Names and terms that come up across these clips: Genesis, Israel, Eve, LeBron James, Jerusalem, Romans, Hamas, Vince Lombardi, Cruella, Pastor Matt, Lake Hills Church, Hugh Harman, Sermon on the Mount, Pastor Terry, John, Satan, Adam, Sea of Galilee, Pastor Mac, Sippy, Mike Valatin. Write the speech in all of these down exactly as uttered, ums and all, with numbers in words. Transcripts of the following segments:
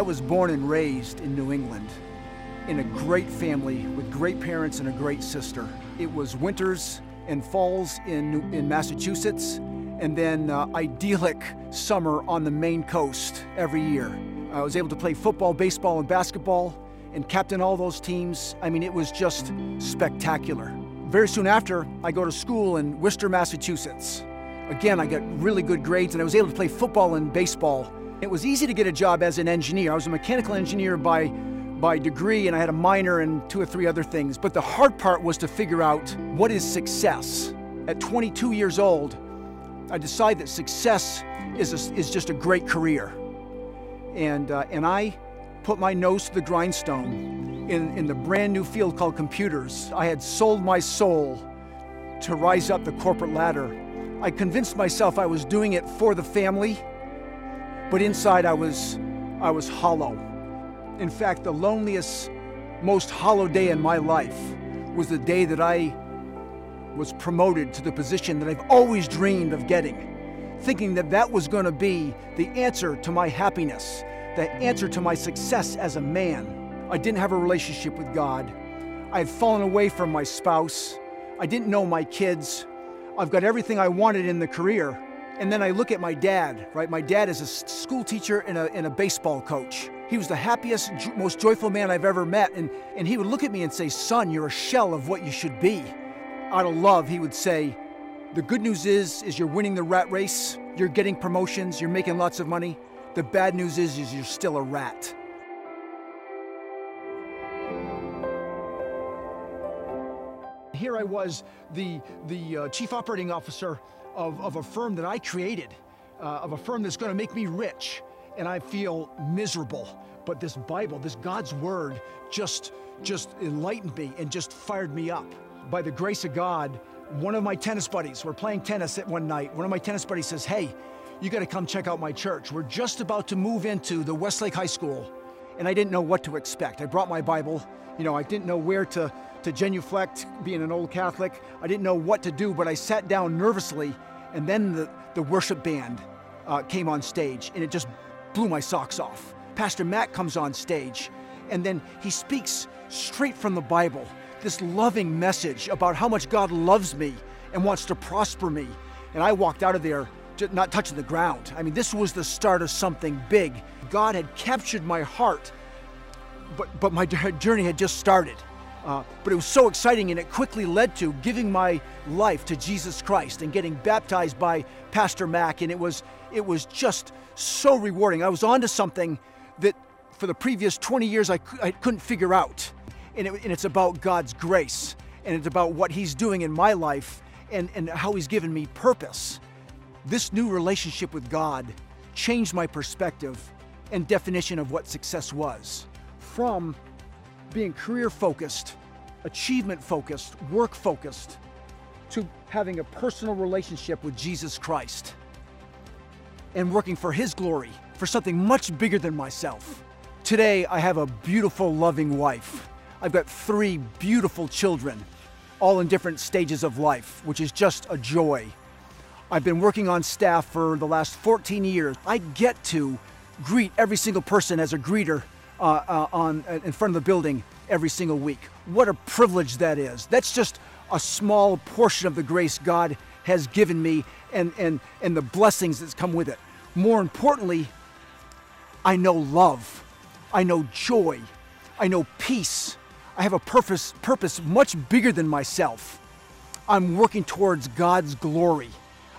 I was born and raised in New England, in a great family with great parents and a great sister. It was winters and falls in, in Massachusetts, and then uh, idyllic summer on the Maine coast every year. I was able to play football, baseball, and basketball, and captain all those teams. I mean, it was just spectacular. Very soon after, I go to school in Worcester, Massachusetts. Again, I got really good grades, and I was able to play football and baseball. It was easy to get a job as an engineer. I was a mechanical engineer by, by degree, and I had a minor and two or three other things. But the hard part was to figure out, what is success? At twenty-two years old, I decided that success is, a, is just a great career. And, uh, and I put my nose to the grindstone in, in the brand new field called computers. I had sold my soul to rise up the corporate ladder. I convinced myself I was doing it for the family, but inside I was, I was hollow. In fact, the loneliest, most hollow day in my life was the day that I was promoted to the position that I've always dreamed of getting, thinking that that was going to be the answer to my happiness, the answer to my success as a man. I didn't have a relationship with God. I had fallen away from my spouse. I didn't know my kids. I've got everything I wanted in the career. And then I look at my dad, right? My dad is a school teacher and a, and a baseball coach. He was the happiest, most joyful man I've ever met. And, and he would look at me and say, "Son, you're a shell of what you should be." Out of love, he would say, "The good news is, is you're winning the rat race. You're getting promotions. You're making lots of money. The bad news is, is you're still a rat." Here I was, the, the uh, chief operating officer of, of a firm that I created, uh, of a firm that's going to make me rich, and I feel miserable. But this Bible, this God's Word, just, just enlightened me and just fired me up. By the grace of God, one of my tennis buddies, we're playing tennis at one night, one of my tennis buddies says, "Hey, you got to come check out my church. We're just about to move into the Westlake High School." And I didn't know what to expect. I brought my Bible. You know, I didn't know where to, to genuflect, being an old Catholic. I didn't know what to do, but I sat down nervously, and then the, the worship band uh, came on stage, and it just blew my socks off. Pastor Matt comes on stage, and then he speaks straight from the Bible, this loving message about how much God loves me and wants to prosper me. And I walked out of there not touching the ground. I mean, this was the start of something big. God had captured my heart, but, but my journey had just started. Uh, but it was so exciting, and it quickly led to giving my life to Jesus Christ and getting baptized by Pastor Mac, and it was, it was just so rewarding. I was onto something that for the previous twenty years I, I couldn't figure out, and, it, and it's about God's grace, and it's about what He's doing in my life and, and how He's given me purpose. This new relationship with God changed my perspective and definition of what success was. From being career-focused, achievement-focused, work-focused, to having a personal relationship with Jesus Christ and working for His glory, for something much bigger than myself. Today, I have a beautiful, loving wife. I've got three beautiful children, all in different stages of life, which is just a joy. I've been working on staff for the last fourteen years. I get to greet every single person as a greeter uh, uh, on, uh, in front of the building every single week. What a privilege that is. That's just a small portion of the grace God has given me and, and, and the blessings that's come with it. More importantly, I know love. I know joy. I know peace. I have a purpose, purpose much bigger than myself. I'm working towards God's glory.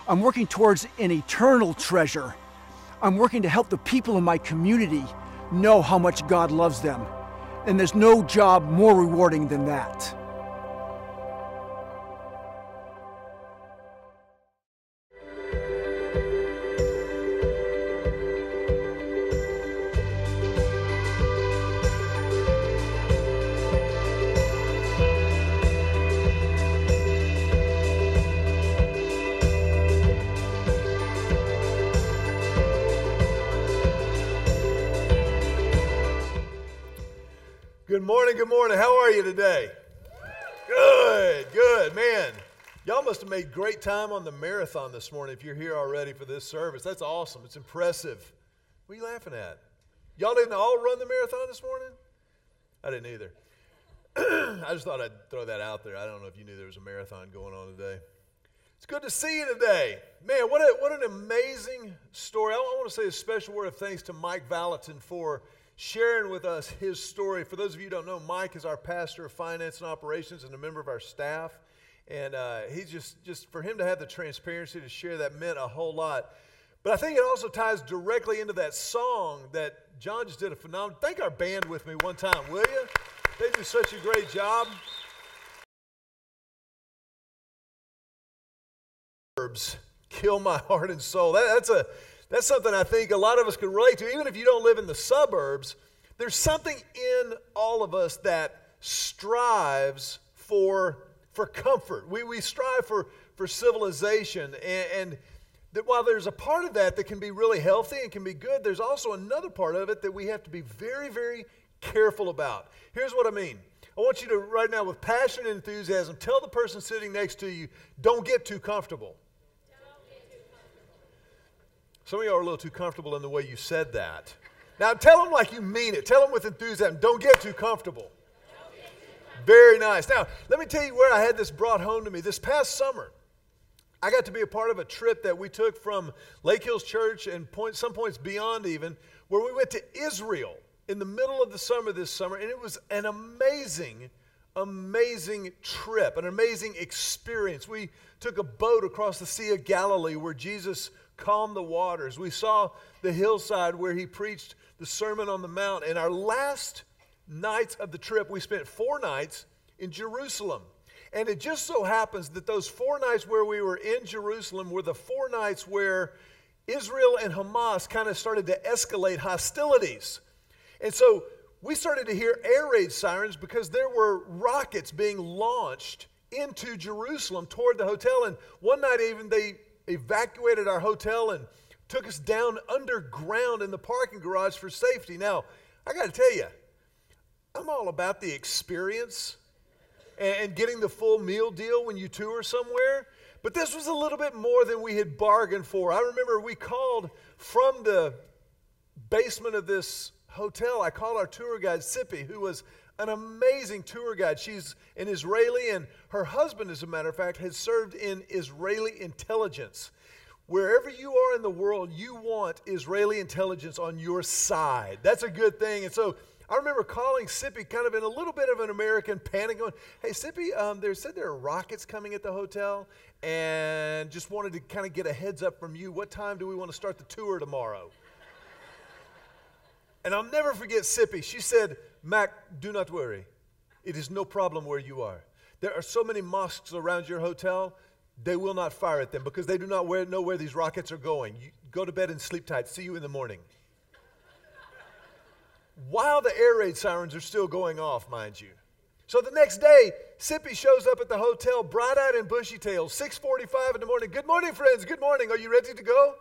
I'm working towards an eternal treasure. I'm working to help the people in my community know how much God loves them. And there's no job more rewarding than that. Good morning, good morning. How are you today? Good, good, man. Y'all must have made great time on the marathon this morning if you're here already for this service. That's awesome. It's impressive. What are you laughing at? Y'all didn't all run the marathon this morning? I didn't either. I just thought I'd throw that out there. I don't know if you knew there was a marathon going on today. It's good to see you today. Man, what a, what an amazing story. I want to say a special word of thanks to Mike Valatin for sharing with us his story. For those of you who don't know, Mike is our pastor of finance and operations and a member of our staff. And uh, he's just, just, for him to have the transparency to share that meant a whole lot. But I think it also ties directly into that song that John just did a phenomenal. Thank our band with me one time, will you? They do such a great job. Verbs kill my heart and soul. That, that's a that's something I think a lot of us can relate to. Even if you don't live in the suburbs, there's something in all of us that strives for for comfort. We we strive for for civilization, and, and that while there's a part of that that can be really healthy and can be good, there's also another part of it that we have to be very, very careful about. Here's what I mean. I want you to, right now, with passion and enthusiasm, tell the person sitting next to you, don't get too comfortable. Don't get too comfortable. Some of y'all are a little too comfortable in the way you said that. Now, tell them like you mean it. Tell them with enthusiasm, don't get too comfortable. Don't get too comfortable. Very nice. Now, let me tell you where I had this brought home to me. This past summer, I got to be a part of a trip that we took from Lake Hills Church and point, some points beyond even, where we went to Israel in the middle of the summer this summer, and it was an amazing, amazing trip, an amazing experience. We took a boat across the Sea of Galilee where Jesus calmed the waters. We saw the hillside where he preached the Sermon on the Mount. And our last nights of the trip, we spent four nights in Jerusalem. And it just so happens that those four nights where we were in Jerusalem were the four nights where Israel and Hamas kind of started to escalate hostilities. And so we started to hear air raid sirens because there were rockets being launched into Jerusalem toward the hotel. And one night even they evacuated our hotel and took us down underground in the parking garage for safety. Now, I got to tell you, I'm all about the experience and getting the full meal deal when you tour somewhere. But this was a little bit more than we had bargained for. I remember we called from the basement of this hotel. I called our tour guide, Sippy, who was an amazing tour guide. She's an Israeli, and her husband, as a matter of fact, had served in Israeli intelligence. Wherever you are in the world, you want Israeli intelligence on your side. That's a good thing. And so I remember calling Sippy kind of in a little bit of an American panic going, hey, Sippy, um, they said there are rockets coming at the hotel and just wanted to kind of get a heads up from you. What time do we want to start the tour tomorrow? And I'll never forget Sippy. She said, Mac, do not worry. It is no problem where you are. There are so many mosques around your hotel, they will not fire at them because they do not know where these rockets are going. You go to bed and sleep tight. See you in the morning. While the air raid sirens are still going off, mind you. So the next day, Sippy shows up at the hotel, bright-eyed and bushy-tailed, six forty-five in the morning. Good morning, friends. Good morning. Are you ready to go?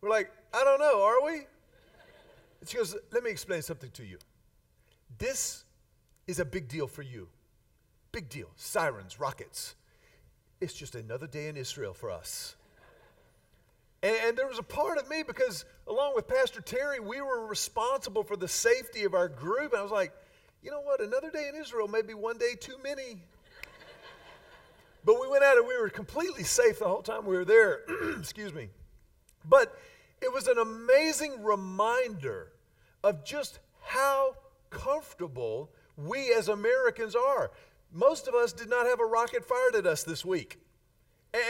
We're like, I don't know. Are we? And she goes, let me explain something to you. This is a big deal for you. Big deal. Sirens, rockets. It's just another day in Israel for us. And there was a part of me, because along with Pastor Terry, we were responsible for the safety of our group. And I was like, you know what? Another day in Israel may be one day too many. But we went out and we were completely safe the whole time we were there. Excuse me. But it was an amazing reminder of just how comfortable we as Americans are. Most of us did not have a rocket fired at us this week.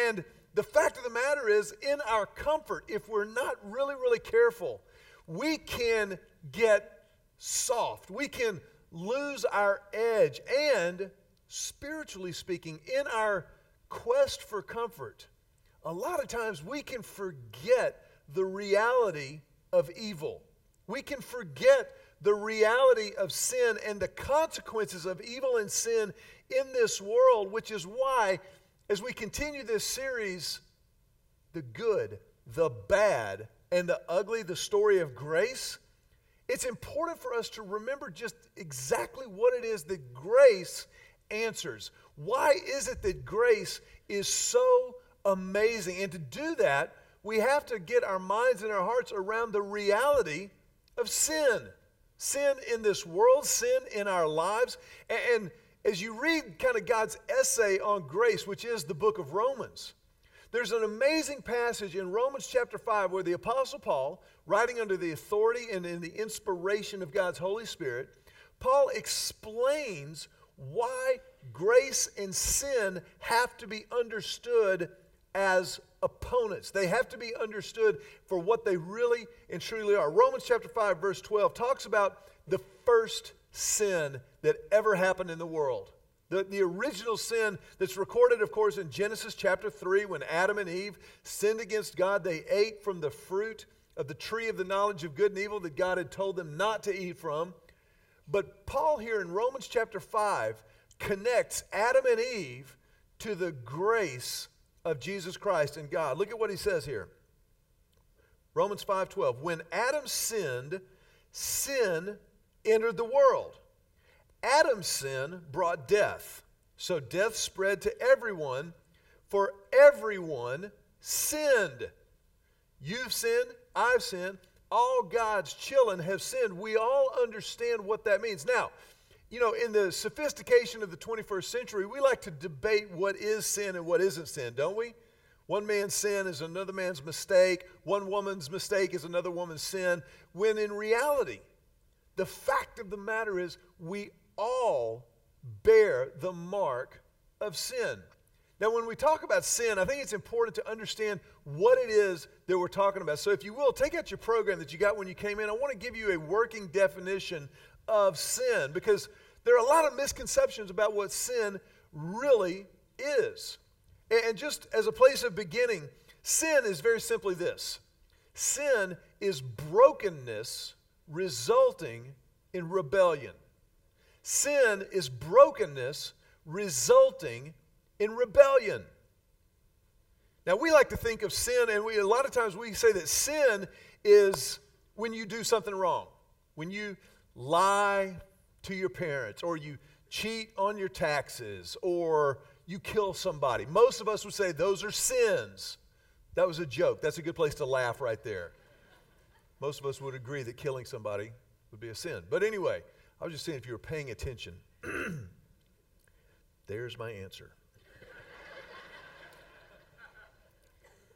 And the fact of the matter is, in our comfort, if we're not really, really careful, we can get soft. We can lose our edge. And spiritually speaking, in our quest for comfort, a lot of times we can forget the reality of evil. We can forget the reality of sin and the consequences of evil and sin in this world, which is why, as we continue this series, the good, the bad, and the ugly, the story of grace, it's important for us to remember just exactly what it is that grace answers. Why is it that grace is so amazing? And to do that, we have to get our minds and our hearts around the reality of sin. sin in this world, sin in our lives. And as you read kind of God's essay on grace, which is the book of Romans, there's an amazing passage in Romans chapter five where the Apostle Paul, writing under the authority and in the inspiration of God's Holy Spirit, Paul explains why grace and sin have to be understood as opponents. They have to be understood for what they really and truly are. Romans chapter five, verse twelve talks about the first sin that ever happened in the world. The, the original sin that's recorded, of course, in Genesis chapter three, when Adam and Eve sinned against God. They ate from the fruit of the tree of the knowledge of good and evil that God had told them not to eat from. But Paul here in Romans chapter five connects Adam and Eve to the grace of Jesus Christ and God. Look at what he says here. Romans five twelve. When Adam sinned, sin entered the world. Adam's sin brought death. So death spread to everyone, for everyone sinned. You've sinned, I've sinned. All God's children have sinned. We all understand what that means. Now, you know, in the sophistication of the twenty-first century, we like to debate what is sin and what isn't sin, don't we? One man's sin is another man's mistake. One woman's mistake is another woman's sin. When in reality, the fact of the matter is we all bear the mark of sin. Now, when we talk about sin, I think it's important to understand what it is that we're talking about. So if you will, take out your program that you got when you came in. I want to give you a working definition of sin, because there are a lot of misconceptions about what sin really is. And just as a place of beginning, sin is very simply this. Sin is brokenness resulting in rebellion. Sin is brokenness resulting in In rebellion. Now, we like to think of sin, and we, a lot of times we say that sin is when you do something wrong, when you lie to your parents, or you cheat on your taxes, or you kill somebody. Most of us would say those are sins. That was a joke. That's a good place to laugh right there. Most of us would agree that killing somebody would be a sin. But anyway, I was just saying, if you were paying attention, there's my answer.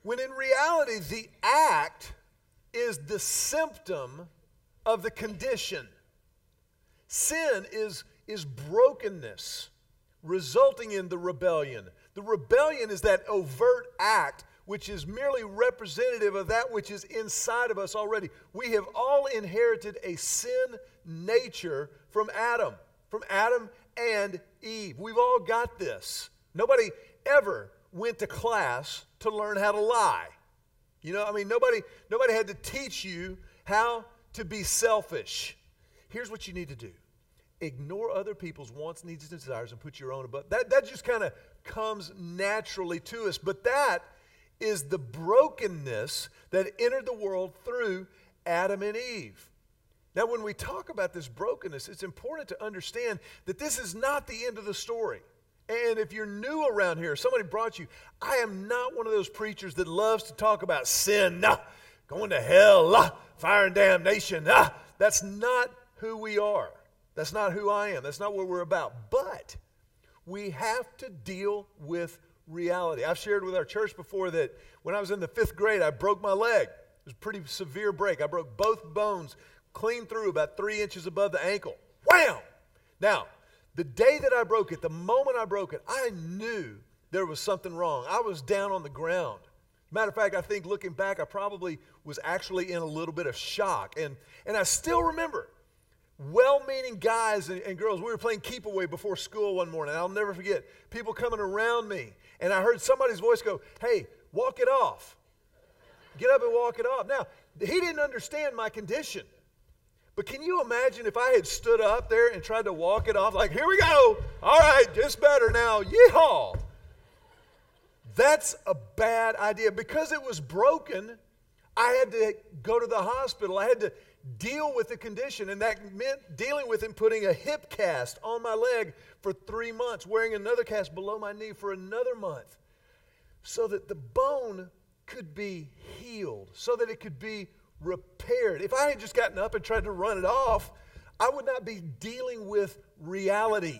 When in reality, the act is the symptom of the condition. Sin is, is brokenness resulting in the rebellion. The rebellion is that overt act which is merely representative of that which is inside of us already. We have all inherited a sin nature from Adam, from Adam and Eve. We've all got this. Nobody ever went to class to learn how to lie. You know, I mean, nobody nobody had to teach you how to be selfish. Here's what you need to do. Ignore other people's wants, needs, and desires and put your own above. That, that just kind of comes naturally to us. But that is the brokenness that entered the world through Adam and Eve. Now, when we talk about this brokenness, it's important to understand that this is not the end of the story. And if you're new around here, somebody brought you, I am not one of those preachers that loves to talk about sin, nah, going to hell, nah, fire and damnation. Nah. That's not who we are. That's not who I am. That's not what we're about. But we have to deal with reality. I've shared with our church before that when I was in the fifth grade, I broke my leg. It was a pretty severe break. I broke both bones clean through about three inches above the ankle. Wham! Now, the day that I broke it, the moment I broke it, I knew there was something wrong. I was down on the ground. Matter of fact, I think looking back, I probably was actually in a little bit of shock. And and I still remember well-meaning guys and, and girls. We were playing keep away before school one morning. I'll never forget people coming around me. And I heard somebody's voice go, hey, walk it off. Get up and walk it off. Now, he didn't understand my condition. But can you imagine if I had stood up there and tried to walk it off like, here we go, all right, it's better now, yeehaw. That's a bad idea. Because it was broken, I had to go to the hospital. I had to deal with the condition, and that meant dealing with him putting a hip cast on my leg for three months, wearing another cast below my knee for another month so that the bone could be healed, so that it could be repaired. If I had just gotten up and tried to run it off, I would not be dealing with reality.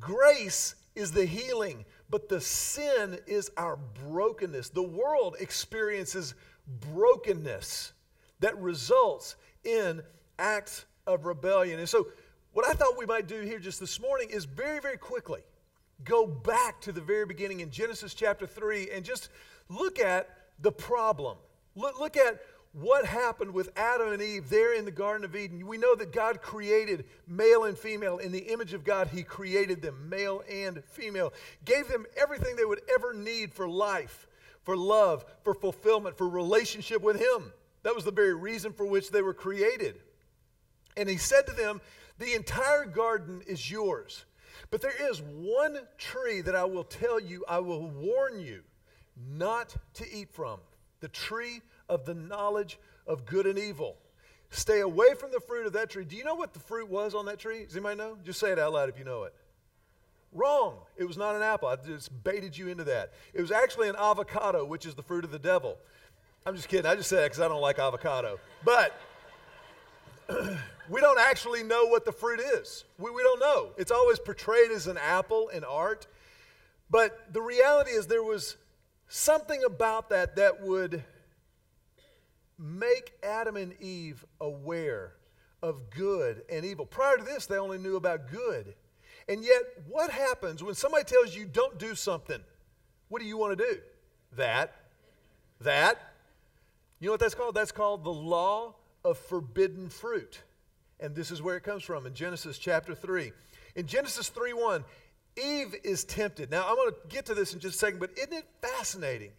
Grace is the healing, but the sin is our brokenness. The world experiences brokenness that results in acts of rebellion. And so what I thought we might do here just this morning is very, very quickly go back to the very beginning in Genesis chapter three and just look at the problem. Look, look at what happened with Adam and Eve there in the Garden of Eden. We know that God created male and female. In the image of God, He created them, male and female. Gave them everything they would ever need for life, for love, for fulfillment, for relationship with Him. That was the very reason for which they were created. And He said to them, the entire garden is yours. But there is one tree that I will tell you, I will warn you not to eat from. The tree of the knowledge of good and evil. Stay away from the fruit of that tree. Do you know what the fruit was on that tree? Does anybody know? Just say it out loud if you know it. Wrong. It was not an apple. I just baited you into that. It was actually an avocado, which is the fruit of the devil. I'm just kidding. I just said that because I don't like avocado. But we don't actually know what the fruit is. We, we don't know. It's always portrayed as an apple in art. But the reality is there was something about that that would make Adam and Eve aware of good and evil. Prior to this, they only knew about good. And yet, what happens when somebody tells you don't do something? What do you want to do? That. That. You know what that's called? That's called the law of forbidden fruit. And this is where it comes from in Genesis chapter three. In Genesis three one, Eve is tempted. Now, I'm going to get to this in just a second, but isn't it fascinating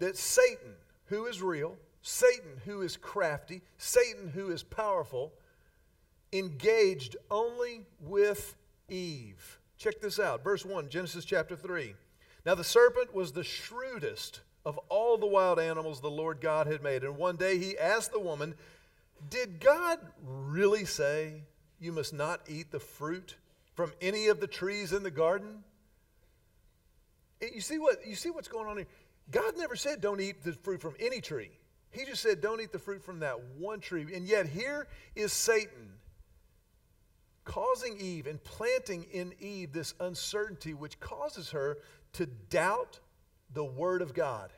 that Satan, who is real, Satan, who is crafty, Satan, who is powerful, engaged only with Eve. Check this out. Verse one, Genesis chapter three. Now the serpent was the shrewdest of all the wild animals the Lord God had made. And one day he asked the woman, did God really say you must not eat the fruit from any of the trees in the garden? You see what, you see what's going on here? God never said don't eat the fruit from any tree. He just said, don't eat the fruit from that one tree. And yet here is Satan causing Eve and planting in Eve this uncertainty which causes her to doubt the word of God.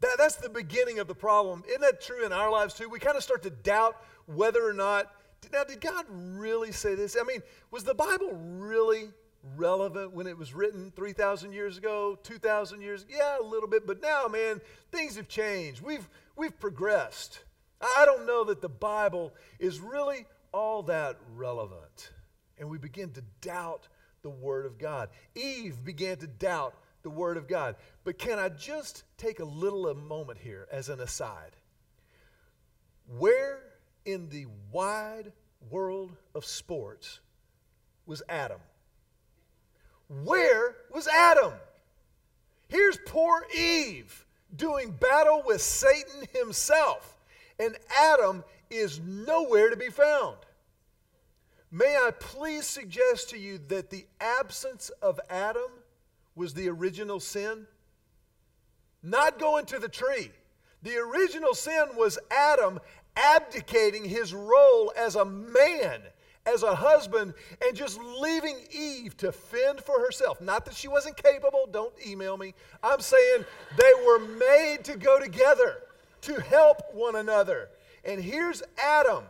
That, that's the beginning of the problem. Isn't that true in our lives too? We kind of start to doubt whether or not, now did God really say this? I mean, was the Bible really relevant when it was written three thousand years ago, two thousand years ago? Yeah, a little bit, but now, man, things have changed. We've we've progressed. I don't know that the Bible is really all that relevant. And we begin to doubt the Word of God. Eve began to doubt the Word of God. But can I just take a little a moment here as an aside? Where in the wide world of sports was Adam? Where was Adam? Here's poor Eve doing battle with Satan himself, and Adam is nowhere to be found. May I please suggest to you that the absence of Adam was the original sin? Not going to the tree. The original sin was Adam abdicating his role as a man, as a husband, and just leaving Eve to fend for herself. Not that she wasn't capable. Don't email me. I'm saying they were made to go together, to help one another. And here's Adam.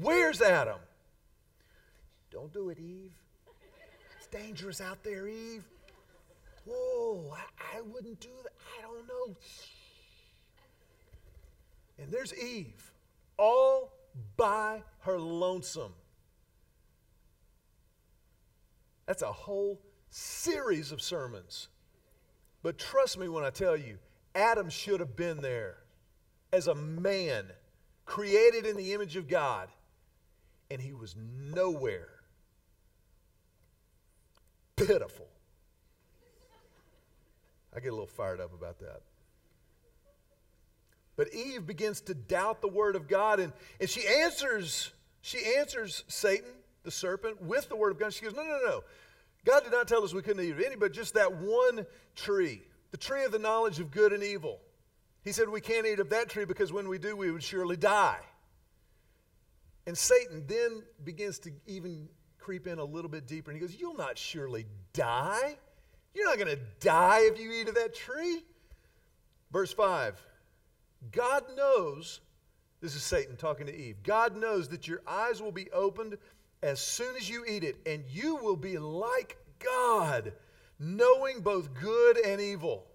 Where's Adam? Don't do it, Eve. It's dangerous out there, Eve. Whoa, I, I wouldn't do that. I don't know. And there's Eve, all by her lonesome. That's a whole series of sermons. But trust me when I tell you, Adam should have been there as a man created in the image of God, and he was nowhere. Pitiful. I get a little fired up about that. But Eve begins to doubt the word of God, and, and she answers, she answers Satan, the serpent, with the word of God. She goes, no, no, no. God did not tell us we couldn't eat of any, but just that one tree, the tree of the knowledge of good and evil. He said we can't eat of that tree because when we do, we would surely die. And Satan then begins to even creep in a little bit deeper. And he goes, you'll not surely die. You're not going to die if you eat of that tree. Verse five, God knows, this is Satan talking to Eve, God knows that your eyes will be opened as soon as you eat it, and you will be like God, knowing both good and evil.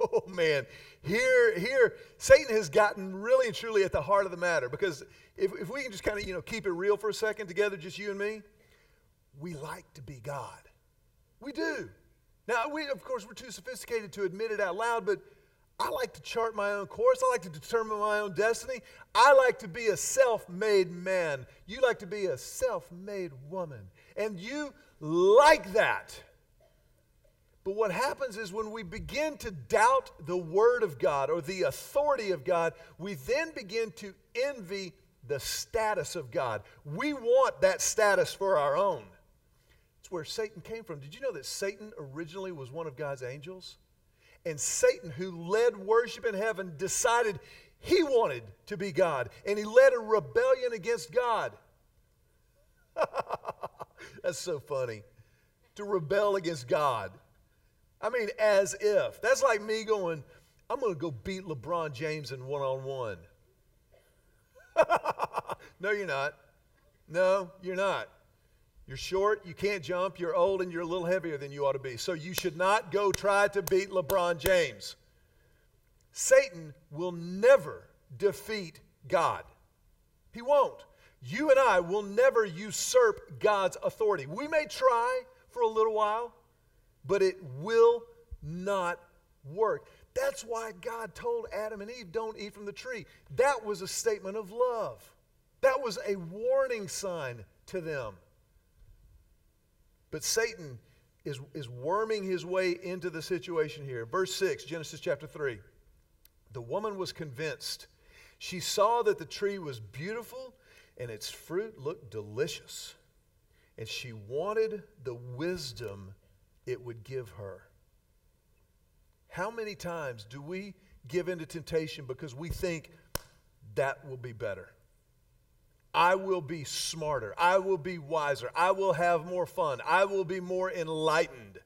Oh, man, here, here, Satan has gotten really and truly at the heart of the matter, because if, if we can just kind of, you know, keep it real for a second together, just you and me, we like to be God. We do. Now, we, of course, we're too sophisticated to admit it out loud, but I like to chart my own course. I like to determine my own destiny. I like to be a self-made man. You like to be a self-made woman. And you like that. But what happens is when we begin to doubt the Word of God or the authority of God, we then begin to envy the status of God. We want that status for our own. It's where Satan came from. Did you know that Satan originally was one of God's angels? And Satan, who led worship in heaven, decided he wanted to be God. And he led a rebellion against God. That's so funny. To rebel against God. I mean, as if. That's like me going, I'm going to go beat LeBron James in one-on-one. No, you're not. No, you're not. You're short, you can't jump, you're old, and you're a little heavier than you ought to be. So you should not go try to beat LeBron James. Satan will never defeat God. He won't. You and I will never usurp God's authority. We may try for a little while, but it will not work. That's why God told Adam and Eve, don't eat from the tree. That was a statement of love. That was a warning sign to them. But Satan is, is worming his way into the situation here. Verse six, Genesis chapter three. The woman was convinced. She saw that the tree was beautiful and its fruit looked delicious. And she wanted the wisdom it would give her. How many times do we give into temptation because we think that will be better? I will be smarter. I will be wiser. I will have more fun. I will be more enlightened.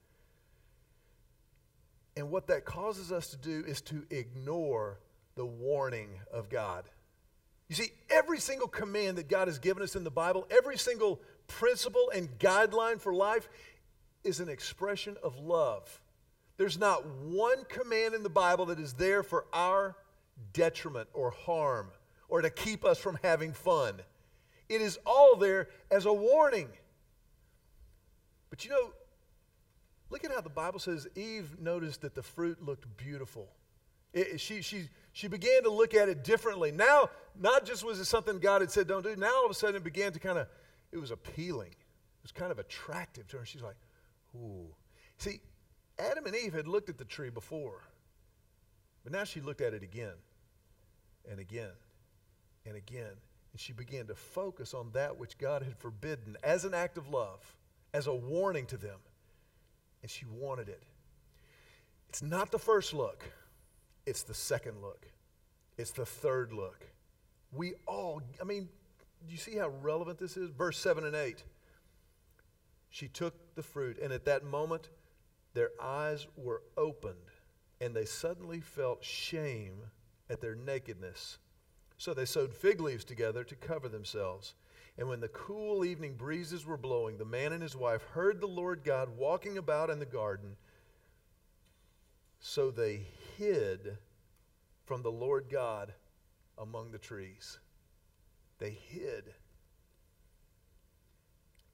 And what that causes us to do is to ignore the warning of God. You see, every single command that God has given us in the Bible, every single principle and guideline for life is an expression of love. There's not one command in the Bible that is there for our detriment or harm or to keep us from having fun. It is all there as a warning. But you know, look at how the Bible says Eve noticed that the fruit looked beautiful. It, she, she, she began to look at it differently. Now, not just was it something God had said don't do, now all of a sudden it began to kind of, it was appealing. It was kind of attractive to her. She's like, ooh. See, Adam and Eve had looked at the tree before, but now she looked at it again and again. And again, and she began to focus on that which God had forbidden as an act of love, as a warning to them, and she wanted it. It's not the first look. It's the second look. It's the third look. We all, I mean, do you see how relevant this is? Verse seven and eight. She took the fruit, and at that moment, their eyes were opened, and they suddenly felt shame at their nakedness. So they sewed fig leaves together to cover themselves. And when the cool evening breezes were blowing, the man and his wife heard the Lord God walking about in the garden. So they hid from the Lord God among the trees. They hid.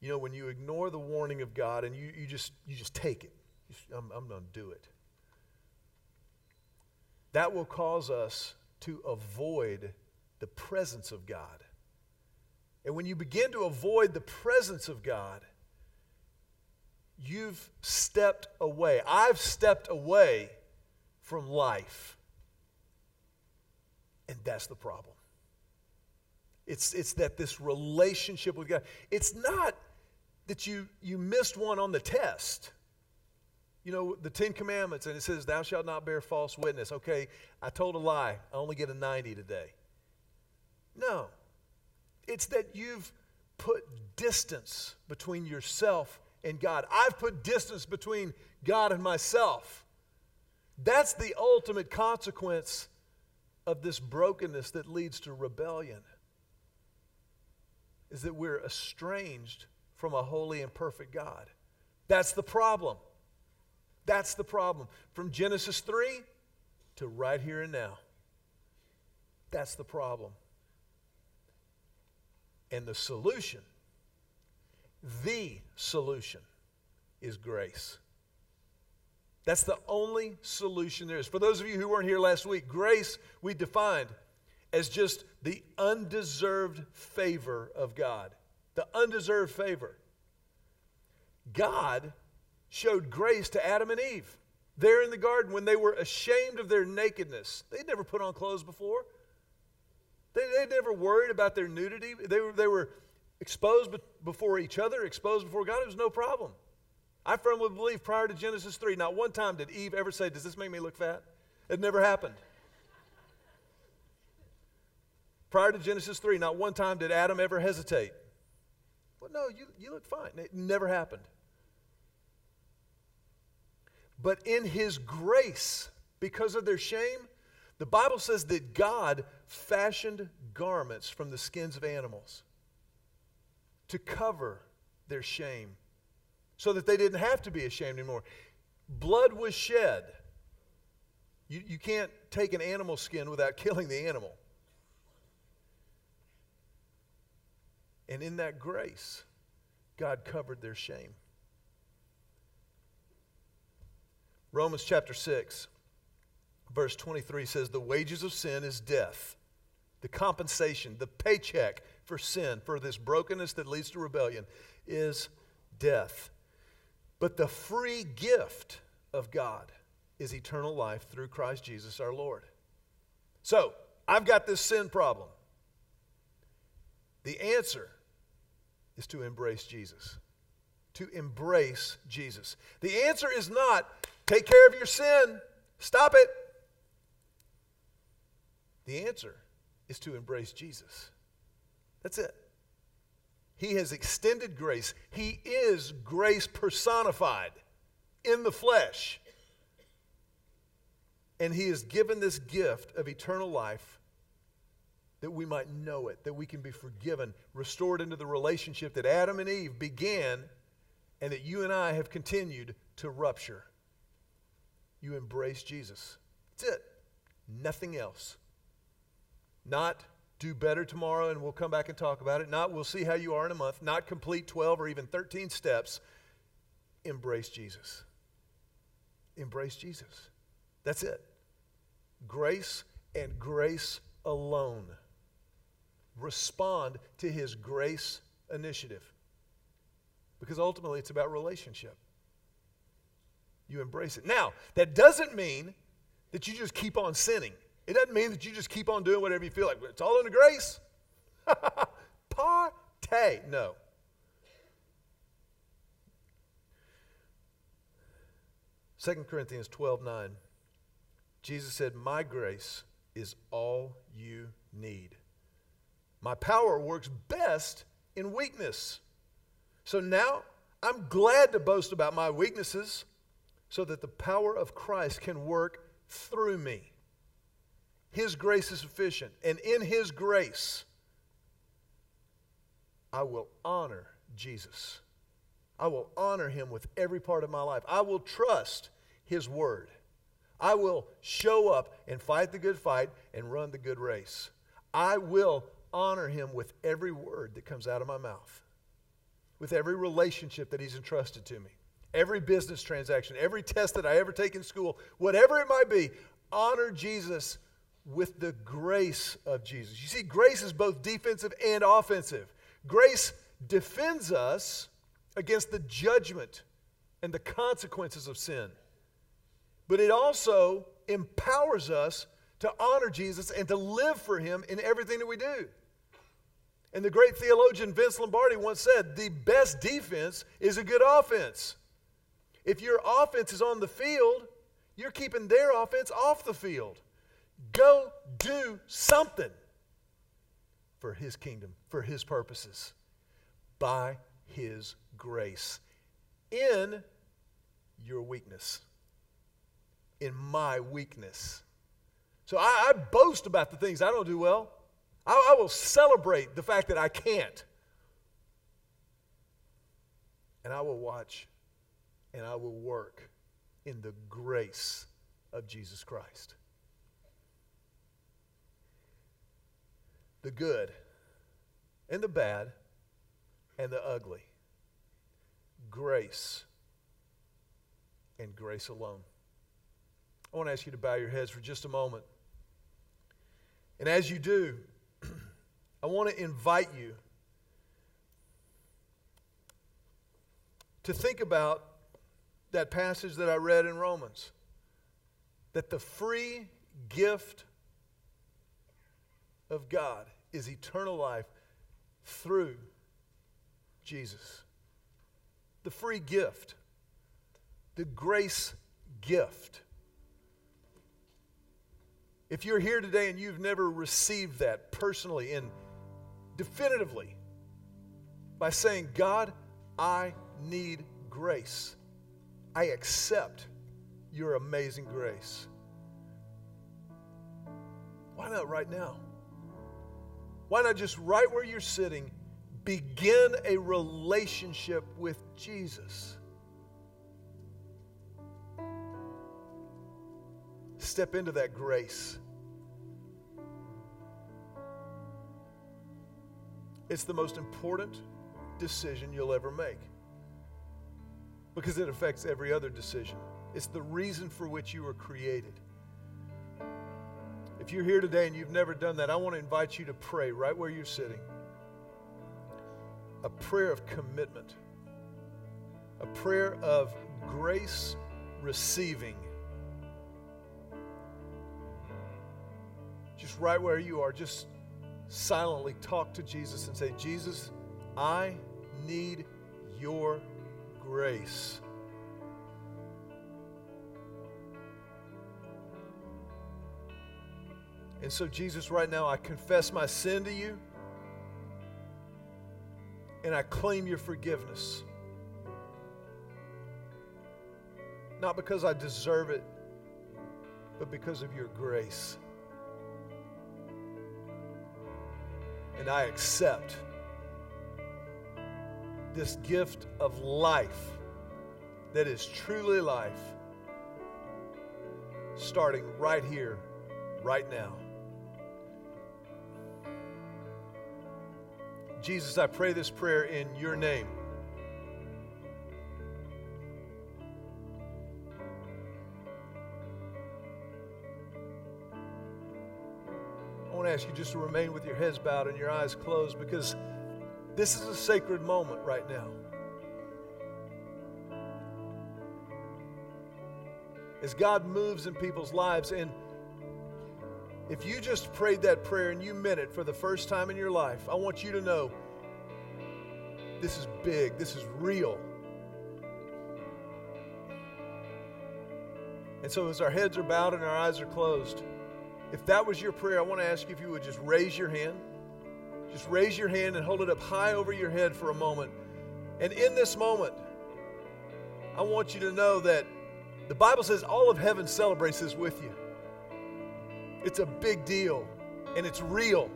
You know, when you ignore the warning of God and you, you, just, you just take it. You just, I'm, I'm going to do it. That will cause us to avoid the presence of God. And when you begin to avoid the presence of God, you've stepped away. I've stepped away from life. And that's the problem. It's, it's that this relationship with God, it's not that you, you missed one on the test. You know, the Ten Commandments, and it says, thou shalt not bear false witness. Okay, I told a lie. I only get a ninety today. No. It's that you've put distance between yourself and God. I've put distance between God and myself. That's the ultimate consequence of this brokenness that leads to rebellion, is that we're estranged from a holy and perfect God. That's the problem. That's the problem. From Genesis three to right here and now. That's the problem. And the solution, the solution, is grace. That's the only solution there is. For those of you who weren't here last week, grace we defined as just the undeserved favor of God. The undeserved favor. God showed grace to Adam and Eve there in the garden when they were ashamed of their nakedness. They'd never put on clothes before. They, they'd never worried about their nudity. They were, they were exposed before each other, exposed before God. It was no problem. I firmly believe prior to Genesis three, not one time did Eve ever say, does this make me look fat? It never happened. Prior to Genesis three, not one time did Adam ever hesitate. Well, no, you, you look fine. It never happened. But in his grace, because of their shame, the Bible says that God fashioned garments from the skins of animals to cover their shame, so that they didn't have to be ashamed anymore. Blood was shed. You, you can't take an animal skin without killing the animal. And in that grace, God covered their shame. Romans chapter six, verse twenty-three says, the wages of sin is death. The compensation, the paycheck for sin, for this brokenness that leads to rebellion, is death. But the free gift of God is eternal life through Christ Jesus our Lord. So, I've got this sin problem. The answer is to embrace Jesus. To embrace Jesus. The answer is not, take care of your sin. Stop it. The answer is to embrace Jesus. That's it. He has extended grace. He is grace personified in the flesh. And he has given this gift of eternal life that we might know it, that we can be forgiven, restored into the relationship that Adam and Eve began and that you and I have continued to rupture. You embrace Jesus. That's it. Nothing else. Not do better tomorrow and we'll come back and talk about it. Not we'll see how you are in a month. Not complete twelve or even thirteen steps. Embrace Jesus. Embrace Jesus. That's it. Grace and grace alone. Respond to his grace initiative. Because ultimately it's about relationship. You embrace it. Now, that doesn't mean that you just keep on sinning. It doesn't mean that you just keep on doing whatever you feel like. It's all under grace. Partay. No. Second Corinthians twelve nine. Jesus said, my grace is all you need. My power works best in weakness. So now I'm glad to boast about my weaknesses so that the power of Christ can work through me. His grace is sufficient, and in his grace, I will honor Jesus. I will honor him with every part of my life. I will trust his word. I will show up and fight the good fight and run the good race. I will honor him with every word that comes out of my mouth, with every relationship that he's entrusted to me, every business transaction, every test that I ever take in school, whatever it might be, honor Jesus with the grace of Jesus. You see, grace is both defensive and offensive. Grace defends us against the judgment and the consequences of sin. But it also empowers us to honor Jesus and to live for him in everything that we do. And the great theologian Vince Lombardi once said, the best defense is a good offense. If your offense is on the field, you're keeping their offense off the field. Go do something. for his kingdom, for his purposes, by his grace, in your weakness, in my weakness. So I, I boast about the things I don't do well. I, I will celebrate the fact that I can't. And I will watch and I will work in the grace of Jesus Christ. The good and the bad and the ugly. Grace and grace alone. I want to ask you to bow your heads for just a moment. And as you do, I want to invite you to think about that passage that I read in Romans. That the free gift of God is eternal life through Jesus. The free gift. The grace gift. If you're here today and you've never received that personally and definitively by saying, God, I need grace. I accept your amazing grace. Why not right now? Why not just right where you're sitting, begin a relationship with Jesus? Step into that grace. It's the most important decision you'll ever make, because it affects every other decision. It's the reason for which you were created. If you're here today and you've never done that, I want to invite you to pray right where you're sitting. A prayer of commitment. A prayer of grace receiving. Just right where you are, just silently talk to Jesus and say, Jesus, I need your grace. And so, Jesus, right now, I confess my sin to you, and I claim your forgiveness. Not because I deserve it, but because of your grace. And I accept this gift of life that is truly life, starting right here, right now. Jesus, I pray this prayer in your name. I want to ask you just to remain with your heads bowed and your eyes closed, because this is a sacred moment right now. As God moves in people's lives, and if you just prayed that prayer and you meant it for the first time in your life, I want you to know this is big, this is real. And so as our heads are bowed and our eyes are closed, if that was your prayer, I want to ask you if you would just raise your hand. Just raise your hand and hold it up high over your head for a moment. And in this moment, I want you to know that the Bible says all of heaven celebrates this with you. It's a big deal, and it's real.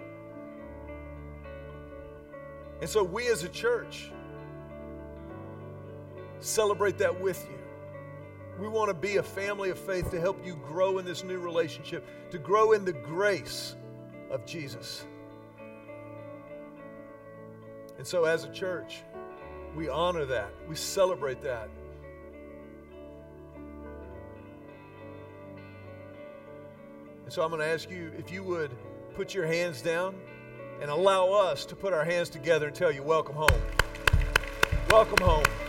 And so we as a church celebrate that with you. We want to be a family of faith to help you grow in this new relationship, to grow in the grace of Jesus. And so as a church, we honor that. We celebrate that. And so I'm going to ask you if you would put your hands down and allow us to put our hands together and tell you, welcome home. Welcome home.